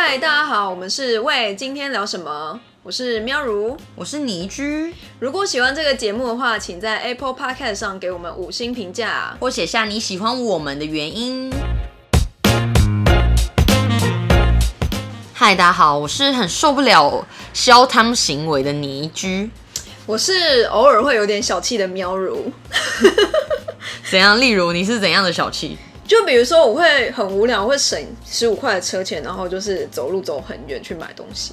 嗨，大家好，我们是喂，今天聊什么？我是喵如，我是倪居。如果喜欢这个节目的话，请在 Apple Podcast 上给我们5星评价，或写下你喜欢我们的原因。嗨，大家好，我是很受不了消汤行为的倪居，我是偶尔会有点小气的喵如。怎样？例如你是怎样的小气？就比如说，我会很无聊，我会省15块的车钱，然后就是走路走很远去买东西。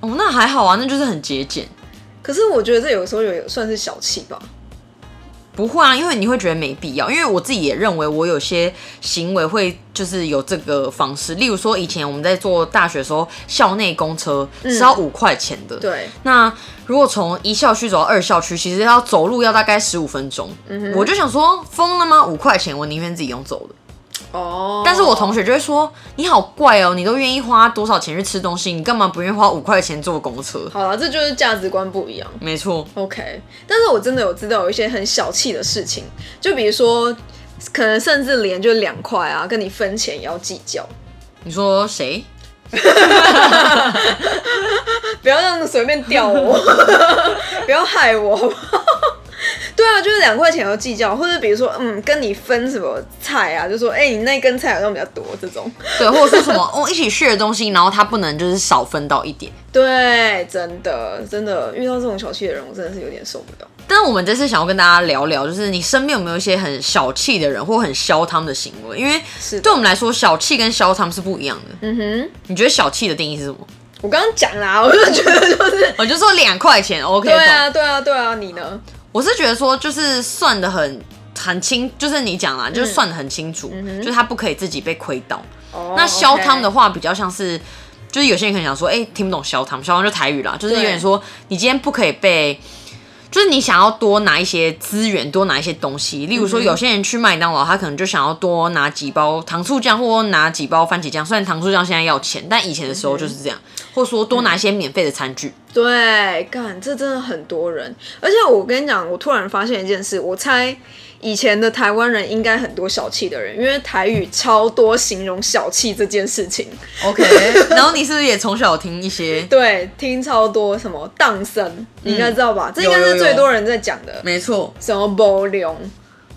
哦，那还好啊，那就是很节俭。可是我觉得这有时候也算是小气吧。不会啊，因为你会觉得没必要。因为我自己也认为，我有些行为会就是有这个方式。例如说，以前我们在做大学的时候，校内公车是要5块钱的。对。那如果从1校区走到2校区，其实要走路要大概15分钟。嗯。我就想说，疯了吗？5块钱，我宁愿自己用走的。哦，但是我同学就会说你好怪哦，你都愿意花多少钱去吃东西，你干嘛不愿意花5块钱坐公车？好啦，这就是价值观不一样，没错。OK， 但是我真的有知道有一些很小气的事情，就比如说，可能甚至连就2块啊，跟你分钱也要计较。你说谁？不要这样随便吊我，不要害我，好不好？对啊，就是2块钱要计较，或者比如说，跟你分什么菜啊，就说，哎、欸，你那根菜好像比较多这种。对，或者是什么哦，一起share的东西，然后他不能就是少分到一点。对，真的真的遇到这种小气的人，我真的是有点受不了。但我们这次想要跟大家聊聊，就是你身边有没有一些很小气的人，或很消他们的行为？因为对我们来说，小气跟消他们是不一样的。嗯哼，你觉得小气的定义是什么？我刚刚讲啦，我就觉得就是，我就说2块钱 ，OK。对啊，对啊，对啊，你呢？我是觉得说，就是算的很清，就是你讲啦，就是算的很清楚，就是他不可以自己被亏到。Oh, 那消汤的话，比较像是，就是有些人可能想说，哎、欸，听不懂消汤，消汤就台语啦，就是有点说，你今天不可以被，就是你想要多拿一些资源，多拿一些东西。例如说，有些人去麦当劳，他可能就想要多拿几包糖醋酱，或拿几包番茄酱。虽然糖醋酱现在要钱，但以前的时候就是这样，或说多拿一些免费的餐具。对，干，这真的很多人，而且我跟你讲，我突然发现一件事，我猜以前的台湾人应该很多小气的人，因为台语超多形容小气这件事情。OK， 然后你是不是也从小听一些？对，听超多什么当生，你应该知道吧？这应该是最多人在讲的。没错，什么无量，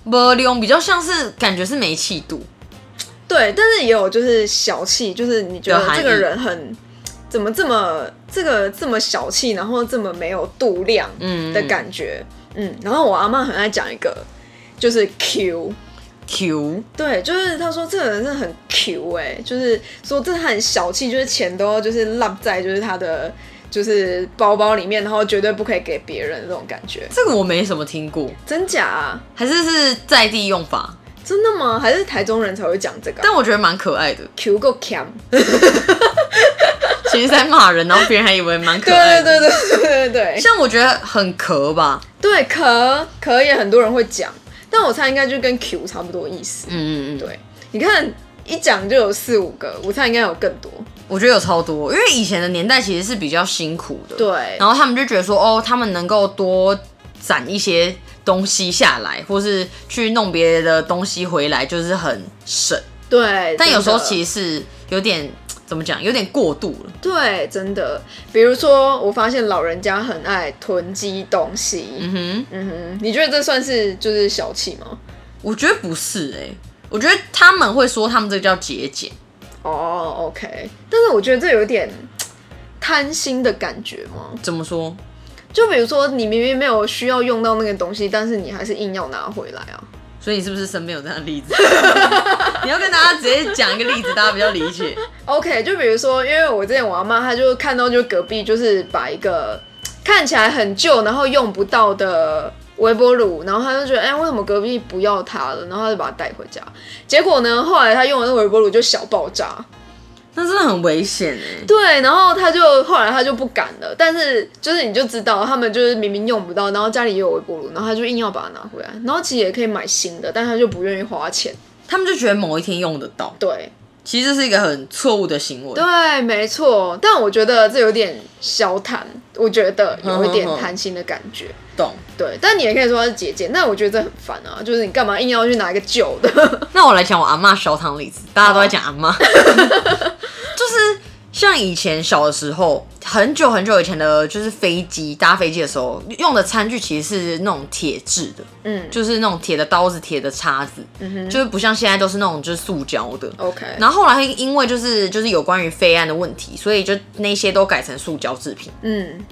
无量比较像是感觉是没气度。对，但是也有就是小气，就是你觉得这个人很。怎么这么这么小气，然后这么没有度量的感觉，然后我阿嬤很爱讲一个，就是 Q， 对，就是她说这个人真的很 Q 哎、欸，就是说这很小气，就是钱都就是落在就是他的就是包包里面，然后绝对不可以给别人这种感觉。这个我没什么听过，真假啊？还是在地用法？真的吗？还是台中人才会讲这个、啊？但我觉得蛮可爱的 ，Q 够 cam。其实在骂人，然后别人还以为蛮可爱的。对对对对对对，像我觉得很壳吧。对，壳也很多人会讲，但我猜应该就跟 Q 差不多意思。对，你看一讲就有4、5个，我猜应该有更多。我觉得有超多，因为以前的年代其实是比较辛苦的。对，然后他们就觉得说，哦，他们能够多攒一些东西下来，或是去弄别的东西回来，就是很省。对，但有时候其实是有点。怎么讲？有点过度了。对，真的。比如说，我发现老人家很爱囤积东西。你觉得这算是就是小气吗？我觉得不是欸，我觉得他们会说他们这叫节俭。哦 ，OK。但是我觉得这有点贪心的感觉吗？怎么说？就比如说，你明明没有需要用到那个东西，但是你还是硬要拿回来啊。所以你是不是身边有这样的例子？你要跟大家直接讲一个例子，大家比较理解。OK， 就比如说，因为我之前我阿嬤她就看到，就隔壁就是把一个看起来很旧，然后用不到的微波炉，然后她就觉得，哎，为什么隔壁不要它了？然后她就把它带回家。结果呢，后来她用的那微波炉就小爆炸，那真的很危险哎。对，然后后来她就不敢了。但是就是你就知道，他们就是明明用不到，然后家里也有微波炉，然后她就硬要把它拿回来。然后其实也可以买新的，但她就不愿意花钱。他们就觉得某一天用得到。对，其实这是一个很错误的行为。对，没错。但我觉得这有点小贪，我觉得有一点贪心的感觉。懂。对，但你也可以说它是节俭，但我觉得这很烦啊，就是你干嘛硬要去拿一个旧的？那我来讲我阿嬤小贪例子，大家都在讲阿嬤，就是像以前小的时候，很久很久以前的，就是飞机搭飞机的时候用的餐具，其实是那种铁制的，嗯，就是那种铁的刀子、铁的叉子，嗯，就是不像现在都是那种就是塑胶的。OK。然后后来因为就是有关于飞安的问题，所以就那些都改成塑胶制品，嗯。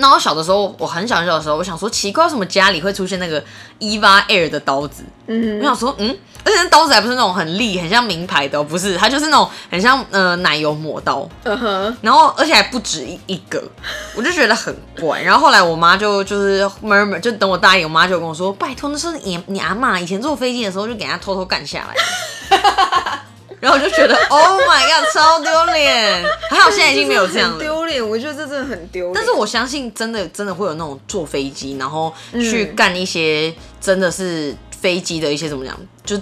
那我小的时候，我很小很小的时候，我想说奇怪，为什么家里会出现那个 EVA Air 的刀子？嗯，我想说，而且那刀子还不是那种很利、很像名牌的，不是，它就是那种很像奶油抹刀。嗯哼。然后而且还不止一个，我就觉得很怪。然后后来我妈就是 murmur， 就等我大一，我妈就跟我说，拜托，那是你阿嬤以前坐飞机的时候就给她偷偷干下来的。然后我就觉得 ，Oh my god， 超丢脸！还好现在已经没有这样了。丢脸，我觉得这真的很丢脸。但是我相信，真的真的会有那种坐飞机，然后去干一些真的是飞机的一些怎么讲，就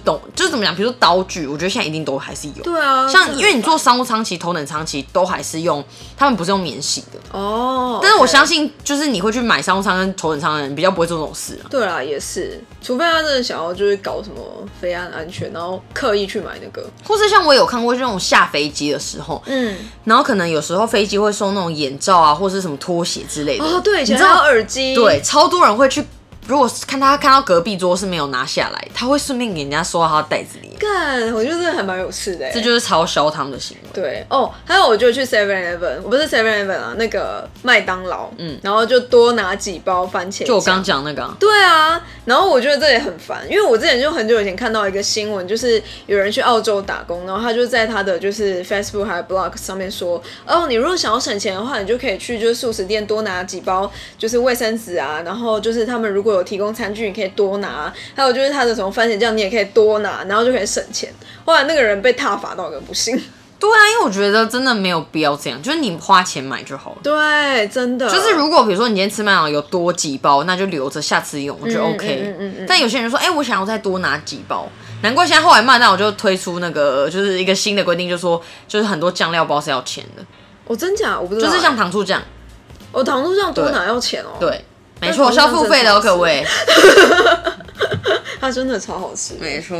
是怎么讲，比如说刀具，我觉得现在一定都还是有。对啊，像因为你坐商务舱其实头等舱其实都还是用，他们不是用免洗的哦。但是我相信，就是你会去买商务舱跟头等舱的人，比较不会做这种事啊。对啦，也是，除非他真的想要就是搞什么飞安安全，然后刻意去买那个，或是像我有看过这种下飞机的时候，然后可能有时候飞机会送那种眼罩啊，或是什么拖鞋之类的。哦，对，以前还有耳机，对，超多人会去。如果看到隔壁桌是没有拿下来，他会顺便给人家收到他的袋子里。干，我觉得这还蛮有事的。这就是超嚣他们的行为。对哦，还有我就去 7-Eleven， 我不是 7-Eleven 啊，那个麦当劳，然后就多拿几包番茄酱。就我刚讲那个啊。对啊，然后我觉得这也很烦，因为我之前就很久以前看到一个新闻，就是有人去澳洲打工，然后他就在他的就是 Facebook 还有 Blog 上面说，哦，你如果想要省钱的话，你就可以去就是素食店多拿几包就是卫生纸啊，然后就是他们如果有提供餐具，你可以多拿，还有就是他的什么番茄酱，你也可以多拿，然后就可以省钱。后来那个人被踏罚到一个不行。对啊，因为我觉得真的没有必要这样，就是你花钱买就好了。对，真的。就是如果比如说你今天吃麦当劳有多几包，那就留着下次用，我觉得 OK。但有些人就说，我想要再多拿几包。难怪现在后来麦当劳就推出那个就是一个新的规定，就说就是很多酱料包是要钱的。哦，真假？我不知道。就是像糖醋酱。哦，糖醋酱多拿要钱哦。对。没错，是要付费的，各位。它真的超好吃，没错。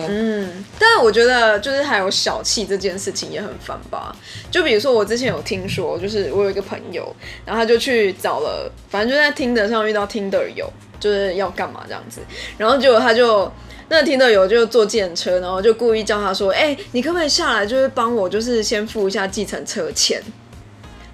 但我觉得就是还有小气这件事情也很烦吧。就比如说我之前有听说，就是我有一个朋友，然后他就去找了，反正就在Tinder上遇到Tinder友，就是要干嘛这样子，然后结果他就。那Tinder友就坐计程车，然后就故意叫他说：“哎，你可不可以下来，就是帮我，就是先付一下计程车钱。”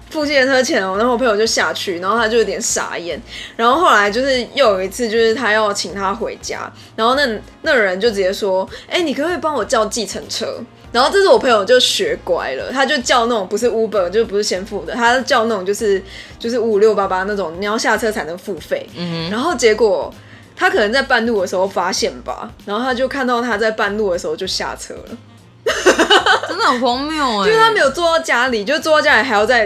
付计程车钱哦，然后我朋友就下去，然后他就有点傻眼，然后后来就是又有一次，就是他要请他回家，然后那人就直接说：“哎，你可不可以帮我叫计程车？”然后这次我朋友就学乖了，他就叫那种不是 Uber 就不是先付的，他叫那种就是55688那种，你要下车才能付费。然后结果他可能在半路的时候发现吧，然后他就看到他在半路的时候就下车了。真的很荒谬哎！就是他没有坐到家里，就坐到家里还要在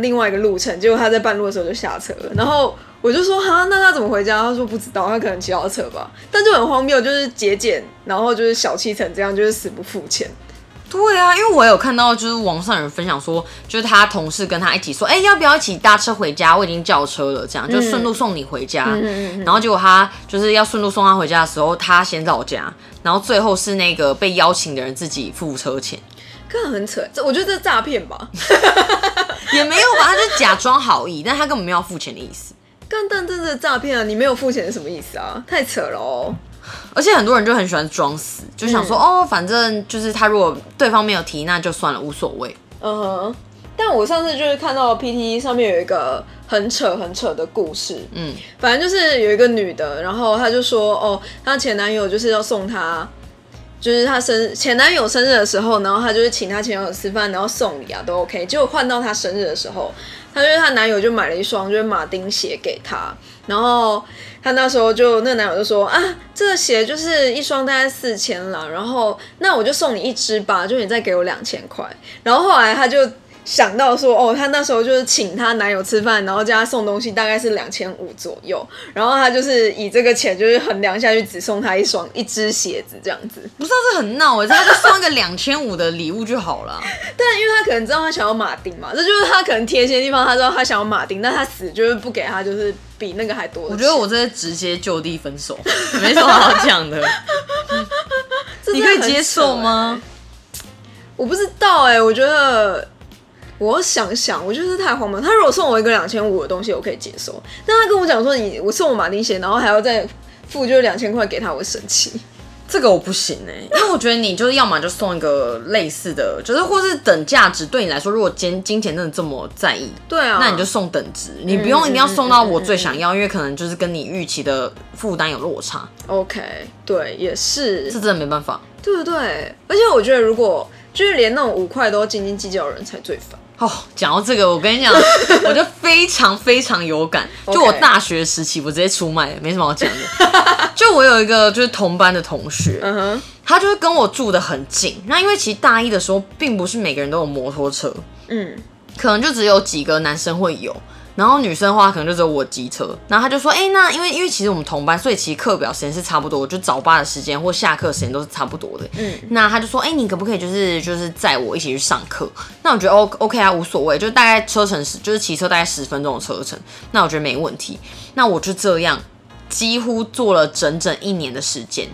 另外一个路程，结果他在半路的时候就下车了。然后我就说哈，那他怎么回家？他说不知道，他可能骑到车吧。但就很荒谬，就是节俭，然后就是小气成这样，就是死不付钱。对啊，因为我有看到，就是网上有人分享说，就是他同事跟他一起说，要不要一起搭车回家？我已经叫车了，这样就顺路送你回家。然后结果他就是要顺路送他回家的时候，他先到家，然后最后是那个被邀请的人自己付车钱。这很扯，我觉得这是诈骗吧？也没有吧，他就假装好意，但他根本没有付钱的意思。但真的诈骗啊！你没有付钱是什么意思啊？太扯了哦！而且很多人就很喜欢装死，就想说哦，反正就是他如果对方没有提，那就算了，无所谓。但我上次就是看到 PTT 上面有一个很扯很扯的故事，反正就是有一个女的，然后她就说哦，她前男友就是要送她。就是她前男友生日的时候，然后她就是请她前男友吃饭，然后送礼啊都 OK。结果换到她生日的时候，她男友就买了一双就是马丁鞋给她，然后她那时候就那男友就说啊，这个鞋就是一双大概4000啦，然后那我就送你一只吧，就你再给我2000块。然后后来她就想到说哦，她那时候就是请她男友吃饭，然后叫她送东西，大概是2500左右。然后她就是以这个钱就是衡量下去，只送她一只鞋子这样子。不是，这很闹哎，她就送一个2500的礼物就好了。但因为她可能知道她想要马丁嘛，这就是她可能贴心的地方。她知道她想要马丁，但她死就是不给她，就是比那个还多的钱。我觉得我这是直接就地分手，没什么好讲的。你可以接受吗？我不知道哎，我觉得。我要想想，我觉得太荒谬。他如果送我一个2500的东西，我可以接受。但他跟我讲说我送我马丁鞋，然后还要再付就是2000块给他，我生气。这个我不行因为我觉得你就是要么就送一个类似的，就是或是等价值对你来说，如果金钱真的这么在意，对啊，那你就送等值，你不用一定要送到我最想要，因为可能就是跟你预期的负担有落差。OK， 对，也是，这真的没办法，对不对？而且我觉得如果就是连那种5块都斤斤计较的人才最烦。哦，讲到这个，我跟你讲，我就非常非常有感。就我大学时期，我直接出卖了，没什么好讲的。就我有一个就是同班的同学，他就是跟我住得很近。那因为其实大一的时候，并不是每个人都有摩托车，可能就只有几个男生会有，然后女生的话可能就只有我机车。然后他就说，那因为其实我们同班，所以其实课表时间是差不多，就早八的时间或下课时间都是差不多的。那他就说，你可不可以就是载我一起去上课？那我觉得 OK 啊，无所谓，就大概车程就是骑车大概10分钟的车程，那我觉得没问题。那我就这样几乎做了整整1年的时间。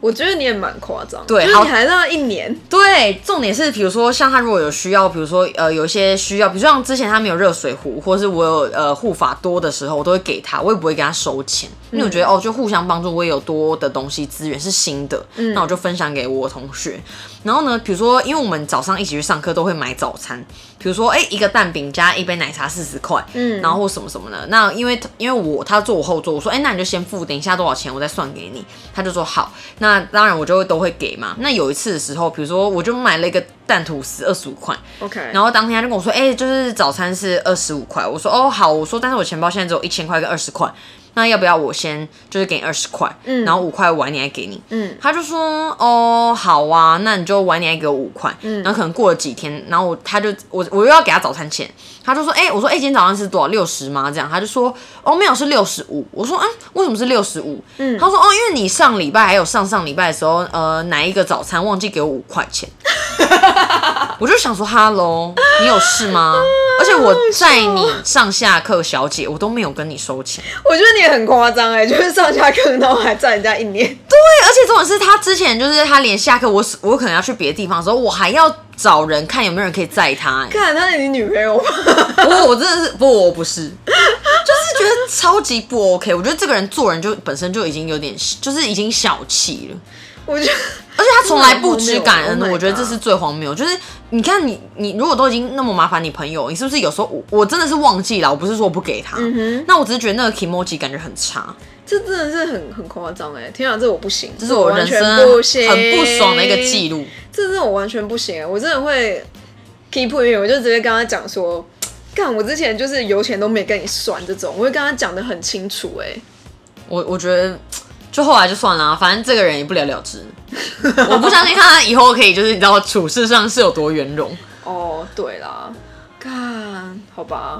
我觉得你也蛮夸张，对，就是你还那1年。对，重点是，比如说像他如果有需要，比如说有一些需要，比如说像之前他没有热水壶，或是我有护发多的时候，我都会给他，我也不会给他收钱，因为我觉得就互相帮助，我也有多的东西资源是新的，那我就分享给我同学。然后呢，比如说因为我们早上一起去上课都会买早餐，比如说一个蛋饼加一杯奶茶40块，然后或什么什么的。那因为他坐我后座，我说那你就先付，等一下多少钱我再算给你。他就说好，那当然我就都会给嘛。那有一次的时候，比如说我就买了一个蛋吐司25块， OK， 然后当天他就跟我说，就是早餐是25块，我说哦好，我说但是我钱包现在只有1000块跟20块，那要不要我先就是给你20块，然后5块晚点来给你，他就说哦好啊，那你就晚点来给我5块，然后可能过了几天，然后他就我又要给他早餐钱，他就说我说今天早上是多少60吗？这样他就说哦没有是65，我说为什么是65？他说哦因为你上礼拜还有上礼拜的时候哪一个早餐忘记给我5块钱，我就想说哈喽你有事吗？而且我在你上下课小姐我都没有跟你收钱，我觉得你也很夸张就是上下课然后还占人家1年。对，而且重点是他之前就是他连下课我可能要去别的地方的时候，我还要找人看有没有人可以载他。看他是你女朋友吗？我真的是不，我不是，就是觉得超级不 OK。我觉得这个人做人就本身就已经有点就是已经小气了。我觉得，而且他从来不知感恩，我觉得这是最荒谬。就是你看你如果都已经那么麻烦你朋友，你是不是有时候我真的是忘记了？我不是说我不给他，那我只是觉得那个 kimochi 感觉很差。这真的是很夸张天啊，这我不行，这是我人生很不爽的一个记录。这真的我完全不行我真的会 keep 不赢，我就直接跟他讲说，干我之前就是油钱都没跟你算这种，我会跟他讲得很清楚我觉得。就后来就算了反正这个人也不了了之。我不相信他以后可以，就是你知道处事上是有多圆融。哦，对啦，干好吧。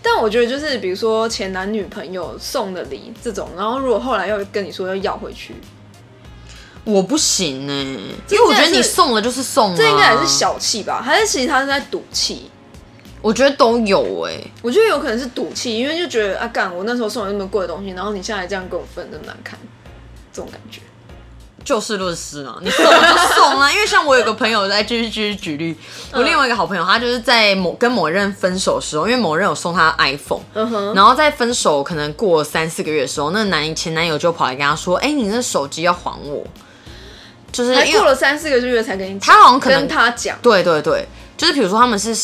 但我觉得就是比如说前男女朋友送的礼这种，然后如果后来又跟你说要回去，我不行因为我觉得你送了就是送了，这应该也是小气吧？还是其实他是在赌气？我觉得都有我觉得有可能是赌气，因为就觉得啊干，我那时候送你那么贵的东西，然后你现在这样跟我分，真难看，这种感觉。就事论事啊，你送我就送啊，因为像我有个朋友在继续举例，我另外一个好朋友，他就是在跟某人分手的时候，因为某人有送他 iPhone，然后在分手可能过3-4个月的时候，那前男友就跑来跟他说，你那手机要还我，就是因为还过了3-4个月才跟你讲，他好像可能跟他讲，对对对。就是比如说他们是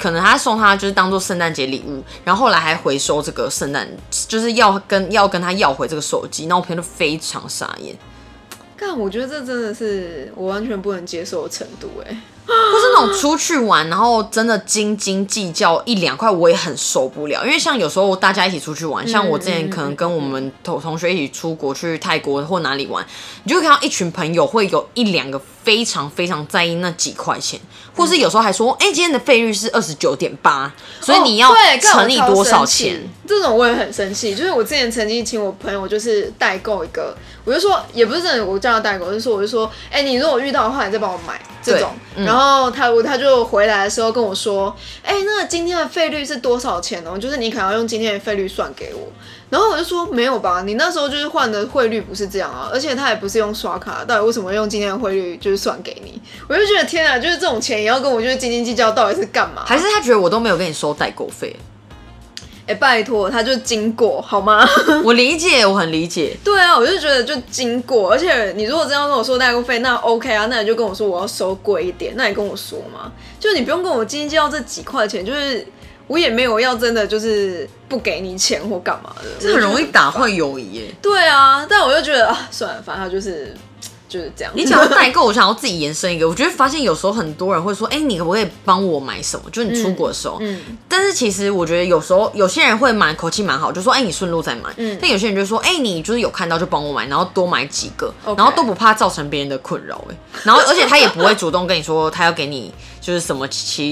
可能他送他就是当做圣诞节礼物，然后后来还回收这个圣诞，就是要跟他要回这个手机，然后我朋友就非常傻眼。干，我觉得这真的是我完全不能接受的程度或是那种出去玩，然后真的斤斤计较1-2块，我也很受不了。因为像有时候大家一起出去玩，像我之前可能跟我们同学一起出国去泰国或哪里玩，你就会看到一群朋友会有1-2个非常非常在意那几块钱，或是有时候还说，今天的费率是29.8，所以你要乘以多少钱？这种我也很生气。就是我之前曾经请我朋友就是代购一个，我就说也不是真的，我叫他代购，我就说，你如果遇到的话，你再帮我买。这种。然后他就回来的时候跟我说，那今天的费率是多少钱哦？就是你可能要用今天的费率算给我。然后我就说没有吧，你那时候就是换的汇率不是这样啊，而且他也不是用刷卡，到底为什么用今天的汇率就是算给你？我就觉得天啊，就是这种钱也要跟我就是斤斤计较，到底是干嘛？还是他觉得我都没有跟你收代购费？拜托，他就经过好吗？我理解，我很理解。对啊，我就觉得就经过，而且你如果真要跟我说代购费，那 OK 啊，那你就跟我说我要收贵一点，那你跟我说嘛，就你不用跟我斤斤计较这几块钱，就是我也没有要真的就是不给你钱或干嘛的，这很容易打坏友谊耶。对啊，但我就觉得啊，算了，反正他就是这样。你讲到代购，我想要自己延伸一个，我觉得发现有时候很多人会说，你可不可以帮我买什么？就是你出国的时候，但是其实我觉得有时候有些人会蛮口气蛮好，就说你顺路再买，但有些人就说你就是有看到就帮我买，然后多买几个， okay. 然后都不怕造成别人的困扰，然后而且他也不会主动跟你说他要给你就是什么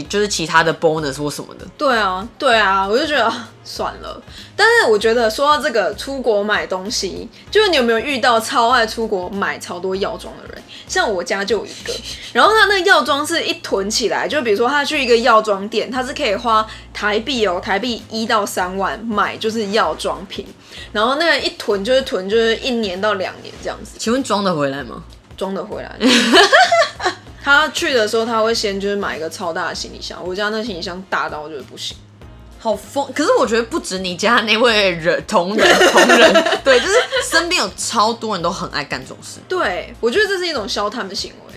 就是其他的 bonus 或什么的。对啊，对啊，我就觉得算了。但是我觉得说到这个出国买东西，就是你有没有遇到超爱出国买超多药妆的人？像我家就有一个，然后他那药妆是一囤起来，就比如说他去一个药妆店，他是可以花台币1到3万买就是药妆品，然后那个一囤就是1年到2年这样子。请问装得回来吗？装得回来。他去的时候他会先就是买一个超大的行李箱，我家那行李箱大到就是不行。好疯！可是我觉得不止你家那位人同仁，对，就是身边有超多人都很爱干这种事。对，我觉得这是一种消摊的行为，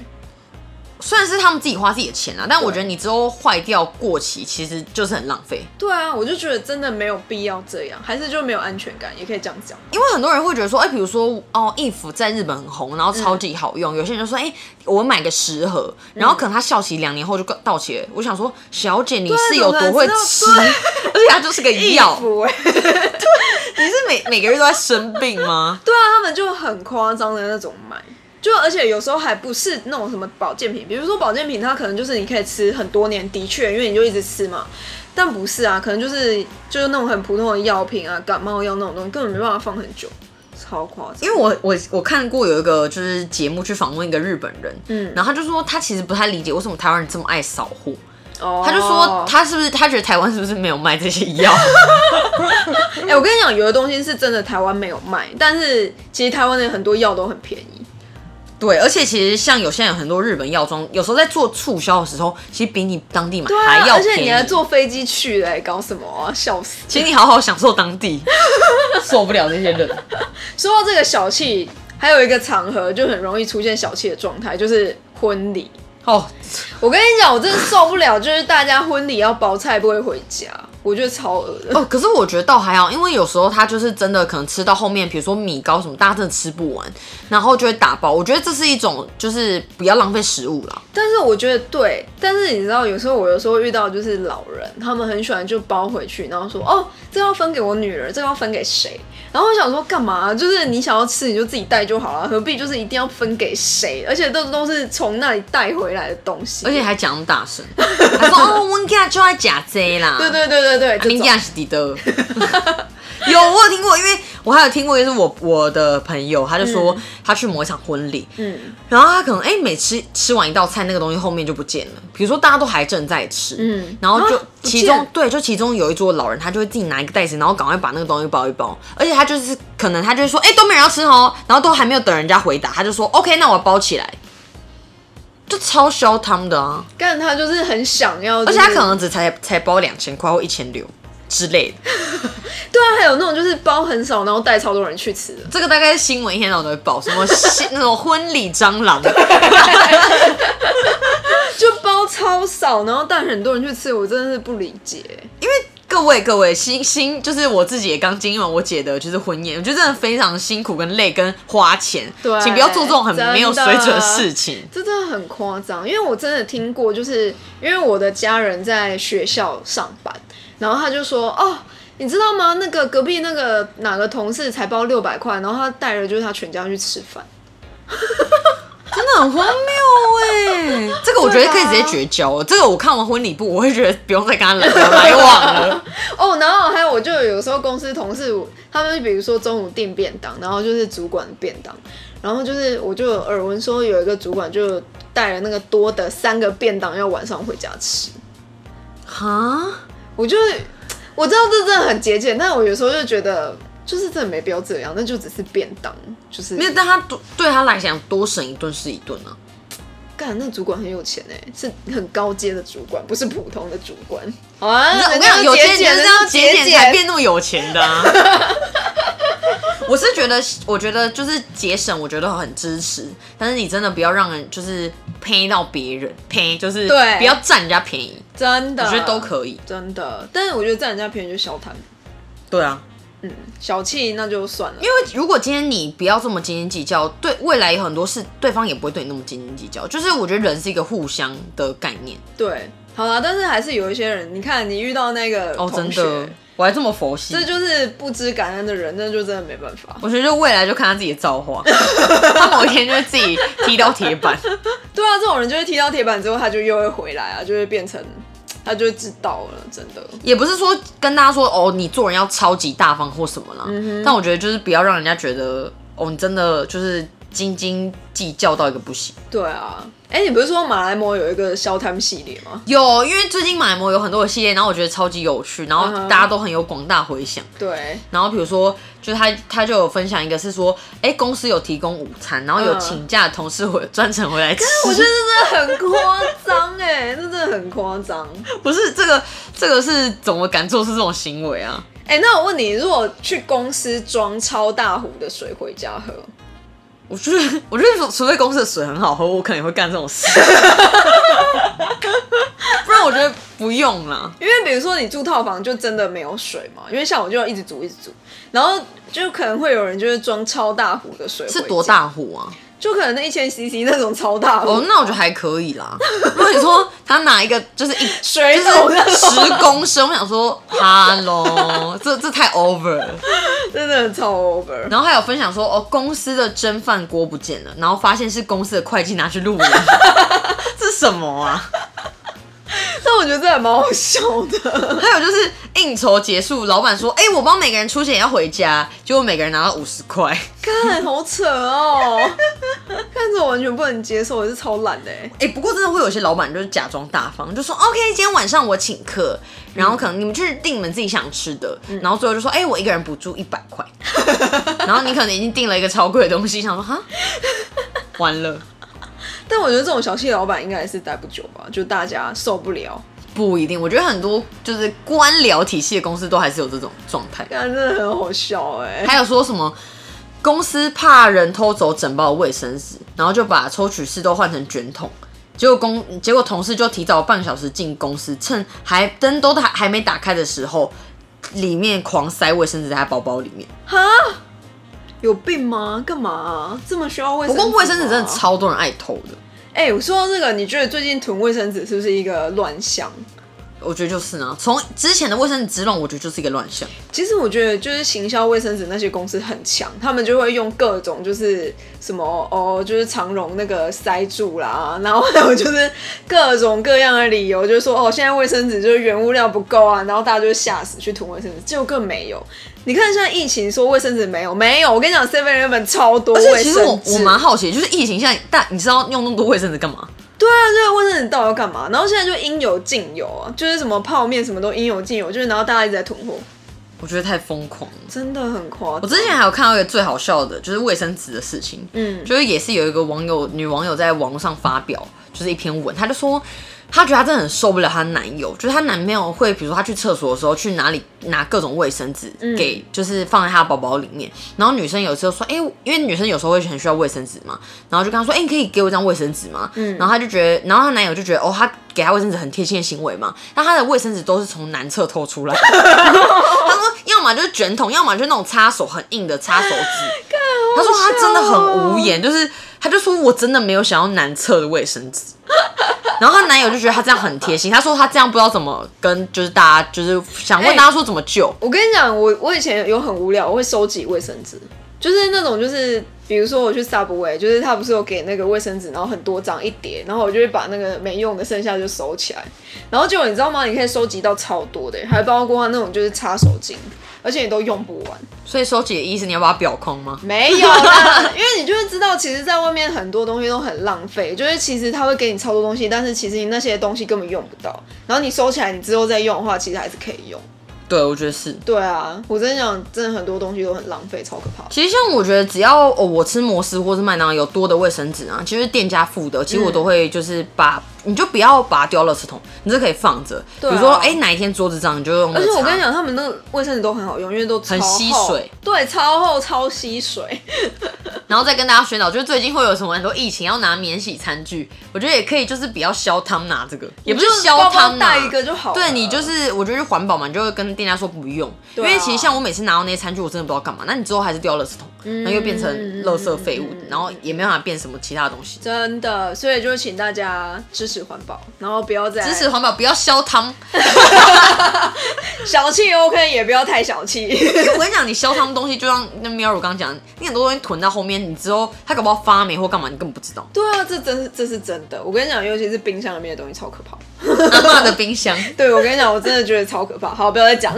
虽然是他们自己花自己的钱啊，但我觉得你之后坏掉过期，其实就是很浪费。对啊，我就觉得真的没有必要这样，还是就没有安全感，也可以这样讲。因为很多人会觉得说，比如说衣服在日本很红，然后超级好用，有些人就说，我买个10盒，然后可能它效期2年后就到期了。我想说，小姐你是有多会吃，而且它就是个药。衣服你是每个月都在生病吗？对啊，他们就很夸张的那种买。就而且有时候还不是那种什么保健品，比如说保健品它可能就是你可以吃很多年，的确因为你就一直吃嘛，但不是啊，可能就是那种很普通的药品啊，感冒药那种东西根本没办法放很久，超夸张。因为我看过有一个就是节目去访问一个日本人，然后他就说他其实不太理解为什么台湾人这么爱扫货。他就说他觉得台湾是不是没有卖这些药？我跟你讲，有的东西是真的台湾没有卖，但是其实台湾的很多药都很便宜。对，而且其实像有些人很多日本药妆，有时候在做促销的时候，其实比你当地买还要便宜。对啊，而且你还坐飞机去嘞，搞什么啊？笑死！请你好好享受当地，受不了那些人。说到这个小气，还有一个场合就很容易出现小气的状态，就是婚礼。哦，我跟你讲，我真的受不了，就是大家婚礼要包菜不会回家。我觉得超恶的。可是我觉得倒还好，因为有时候他就是真的可能吃到后面，比如说米糕什么，大家真的吃不完，然后就会打包。我觉得这是一种就是不要浪费食物啦。但是我觉得对，但是你知道，有时候遇到就是老人，他们很喜欢就包回去，然后说哦，这要分给我女儿，这要分给谁？然后我想说干嘛？就是你想要吃你就自己带就好了，何必就是一定要分给谁？而且都是从那里带回来的东西，而且还讲大声，还说哦，我家就爱吃这啦。对对对对。对，你家是滴的。有，我有听过，因为我还有听过，就是我的朋友，他就说他去某一场婚礼，然后他可能每吃完一道菜，那个东西后面就不见了。比如说大家都还正在吃，然后就其中有一桌老人，他就会自己拿一个袋子，然后赶快把那个东西包一包。而且他就是可能他就会说，都没人要吃哦，然后都还没有等人家回答，他就说 OK， 那我要包起来。就超消汤的啊！干他就是很想要、就是，而且他可能只才包2000块或1600之类的。对啊，还有那种就是包很少，然后带超多人去吃的。这个大概是新闻一天到晚都会报，什么那种婚礼蟑螂，就包超少，然后带很多人去吃，我真的是不理解。因为各位，就是我自己也刚经历完我姐的就是婚宴，我觉得真的非常辛苦跟累跟花钱，对，请不要做这种很没有水准的事情，这真的很夸张。因为我真的听过，就是因为我的家人在学校上班，然后他就说哦，你知道吗？那个隔壁那个哪个同事才包600块，然后他带了就是他全家去吃饭。真的很荒谬哎！这个我觉得可以直接绝交了。这个我看完婚礼部，我会觉得不用再跟他来往了。哦，然后还有我就有时候公司同事他们比如说中午订便当，然后就是主管的便当，然后就是我就耳闻说有一个主管就带了那个多的3个便当要晚上回家吃。哈，我知道这真的很节俭，但我有时候就觉得就是真的没必要这样，那就只是便当，就是没有。但他对他来讲多省一顿是一顿啊。干，那主管很有钱欸，是很高阶的主管，不是普通的主管。好啊，我跟你讲，有钱人是要节俭才变那么有钱的啊。我觉得就是节省，我觉得很支持，但是你真的不要让人就是赔到别人，赔就是对，不要占人家便宜，真的，我觉得都可以，真的。但是我觉得占人家便宜就小贪，对啊。嗯，小气那就算了，因为如果今天你不要这么斤斤计较，对未来有很多事对方也不会对你那么斤斤计较。就是我觉得人是一个互相的概念。对，好啦，但是还是有一些人，你看你遇到那个同学，真的，我还这么佛系，这就是不知感恩的人，那就真的没办法。我觉得就未来就看他自己的造化，他某一天就会自己踢到铁板。对啊，这种人就会踢到铁板之后，他就又会回来啊，就会变成。他就知道了，真的也不是说跟大家说哦，你做人要超级大方或什么啦。但我觉得就是不要让人家觉得哦，你真的就是斤斤计较到一个不行。对啊，哎，你不是说马来貘有一个消摊系列吗？有，因为最近马来貘有很多的系列，然后我觉得超级有趣，然后大家都很有广大回响。对。然后比如说，就是他就有分享一个是说，哎，公司有提供午餐，然后有请假的同事专程回来吃。我觉得真的很夸张哎，真的很夸张。不是这个是怎么敢做出这种行为啊？哎，那我问你，如果去公司装超大壶的水回家喝？我觉得除非公司的水很好喝，我可能也会干这种事，不然我觉得不用啦。因为比如说你住套房就真的没有水嘛，因为像我就一直煮，然后就可能会有人就是装超大壶的水回家。是多大壶啊？就可能那1000cc 那种超大壶。哦，那我觉得还可以啦。如果你说他拿一个就是一水桶10公升，我想说哈喽，这太 over 了。真的超 over， 然后还有分享说哦，公司的蒸饭锅不见了，然后发现是公司的会计拿去露营，这是什么啊？但我觉得这还蛮好笑的。还有就是应酬结束，老板说：“哎、欸，我帮每个人出钱，要回家。”结果每个人拿到50块，看好扯哦！看着我完全不能接受，我是超懒的哎、欸。不过真的会有些老板就是假装大方，就说 ：“OK， 今天晚上我请客，然后可能你们去订你们自己想吃的。”然后最后就说：“哎、欸，我一个人补助100块。”然后你可能已经订了一个超贵的东西，想说：“哈，完了。”但我觉得这种小气老板应该也是待不久吧，就大家受不了。不一定，我觉得很多就是官僚体系的公司都还是有这种状态，真的很好笑哎、欸。还有说什么公司怕人偷走整包的卫生纸，然后就把抽取式都换成卷筒，结果同事就提早半小时进公司，趁灯都还没打开的时候，里面狂塞卫生纸在他包包里面。哈？有病吗？干嘛、啊、这么需要卫生纸？不过卫生纸真的超多人爱偷的。哎，我说到这个，你觉得最近囤卫生纸是不是一个乱象？我觉得就是呢，从之前的卫生纸之乱，我觉得就是一个乱象。其实我觉得就是行销卫生纸那些公司很强，他们就会用各种就是什么哦，就是长荣那个塞住啦，然后还有就是各种各样的理由，就是说哦，现在卫生纸就是原物料不够啊，然后大家就吓死去囤卫生纸，结果更没有。你看现在疫情说卫生纸没有，我跟你讲 7-11 超多卫生纸。而且其实我蛮好奇，就是疫情现在，但你知道用那么多卫生纸干嘛？对啊，这个卫生纸到底要干嘛？然后现在就应有尽有啊，就是什么泡面什么都应有尽有，就是然后大家一直在囤货。我觉得太疯狂了，真的很夸张。我之前还有看到一个最好笑的，就是卫生纸的事情。就是也是有一个女网友在网络上发表，就是一篇文，她就说她觉得她真的很受不了她男友，就是她男朋友会，比如说她去厕所的时候，去哪里拿各种卫生纸给，就是放在她的包包里面。然后女生有时候说，因为女生有时候会很需要卫生纸嘛，然后就跟她说，你可以给我一张卫生纸吗？然后她就觉得，然后她男友就觉得，哦，她给她卫生纸很贴心的行为嘛，但她的卫生纸都是从男厕偷出来的。她说，要么就是卷筒，要么就是那种擦手很硬的擦手纸。她说她真的很无言，就是她就说我真的没有想要男厕的卫生纸。然后她男友就觉得她这样很贴心，她说她这样不知道怎么跟，就是大家就是想问大家说怎么救。我跟你讲，我以前有很无聊，我会收集卫生纸，就是那种就是比如说我去 Subway， 就是他不是有给那个卫生纸，然后很多张一叠，然后我就会把那个没用的剩下就收起来。然后结果你知道吗？你可以收集到超多的，还包括那种就是擦手巾，而且你都用不完。所以收集的意思，你要把它裱空吗？没有啦，因为你就会知道，其实在外面很多东西都很浪费，就是其实他会给你超多东西，但是其实你那些东西根本用不到。然后你收起来，你之后再用的话，其实还是可以用。对，我觉得是。对啊，我真的想，真的很多东西都很浪费，超可怕的。其实像我觉得，只要、我吃摩斯或是麦当劳有多的卫生纸啊，其实店家付的，其实我都会就是把，你就不要把它丢到垃圾桶，你就可以放着。对、啊。比如说，哪一天桌子脏，你就用那个擦。而且我跟你讲，他们那个卫生纸都很好用，因为都超厚很吸水。对，超厚超吸水。然后再跟大家宣导，就是最近会有什么很多疫情要拿免洗餐具，我觉得也可以，就是比较消汤拿这个，也不是消汤拿，带一个就好了。对，你就是我觉得就环保嘛，你就跟店家说不用、啊，因为其实像我每次拿到那些餐具，我真的不知道干嘛。那你之后还是丢到垃圾桶，然后又变成垃圾废物，然后也没办法变什么其他东西。真的，所以就请大家支持环保，然后不要再支持环保，不要消汤。小气 OK， 也不要太小气。我跟你讲，你消汤东西，就像那喵如刚讲，你很多东西囤到后面，你之后它搞不好发霉或干嘛，你根本不知道。对啊，这是真的。我跟你讲，尤其是冰箱里面的东西超可怕。阿嬤的冰箱。对，我跟你讲，我真的觉得超可怕。好，不要再讲。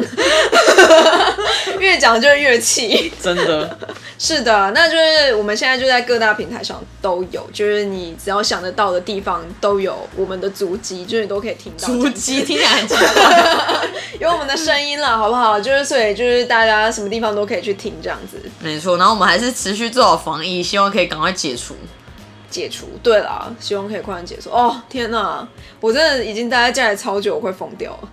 越讲就越气，真的。是的，那就是我们现在就在各大平台上都有，就是你只要想得到的地方都有我们的足迹，就是你都可以听到足迹，听起来很奇怪，有我们的声音了，好不好？就是所以就是大家什么地方都可以去听这样子，没错。然后我们还是持续做好防疫，希望可以赶快解除。对啦，希望可以快点解除。哦，天哪，我真的已经待在家里超久，我快疯掉了。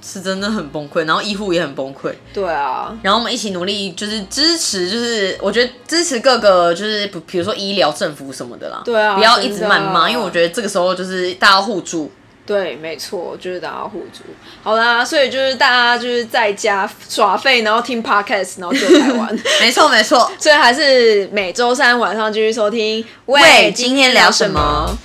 是真的很崩溃，然后医护也很崩溃。对啊，然后我们一起努力，就是支持，就是我觉得支持各个，就是比如说医疗、政府什么的啦。对啊，不要一直谩骂，因为我觉得这个时候就是大家互助。对，没错，就是大家互助。好啦，所以就是大家就是在家耍废，然后听 podcast， 然后就台湾。没错，没错。所以还是每周三晚上继续收听。喂，今天聊什么？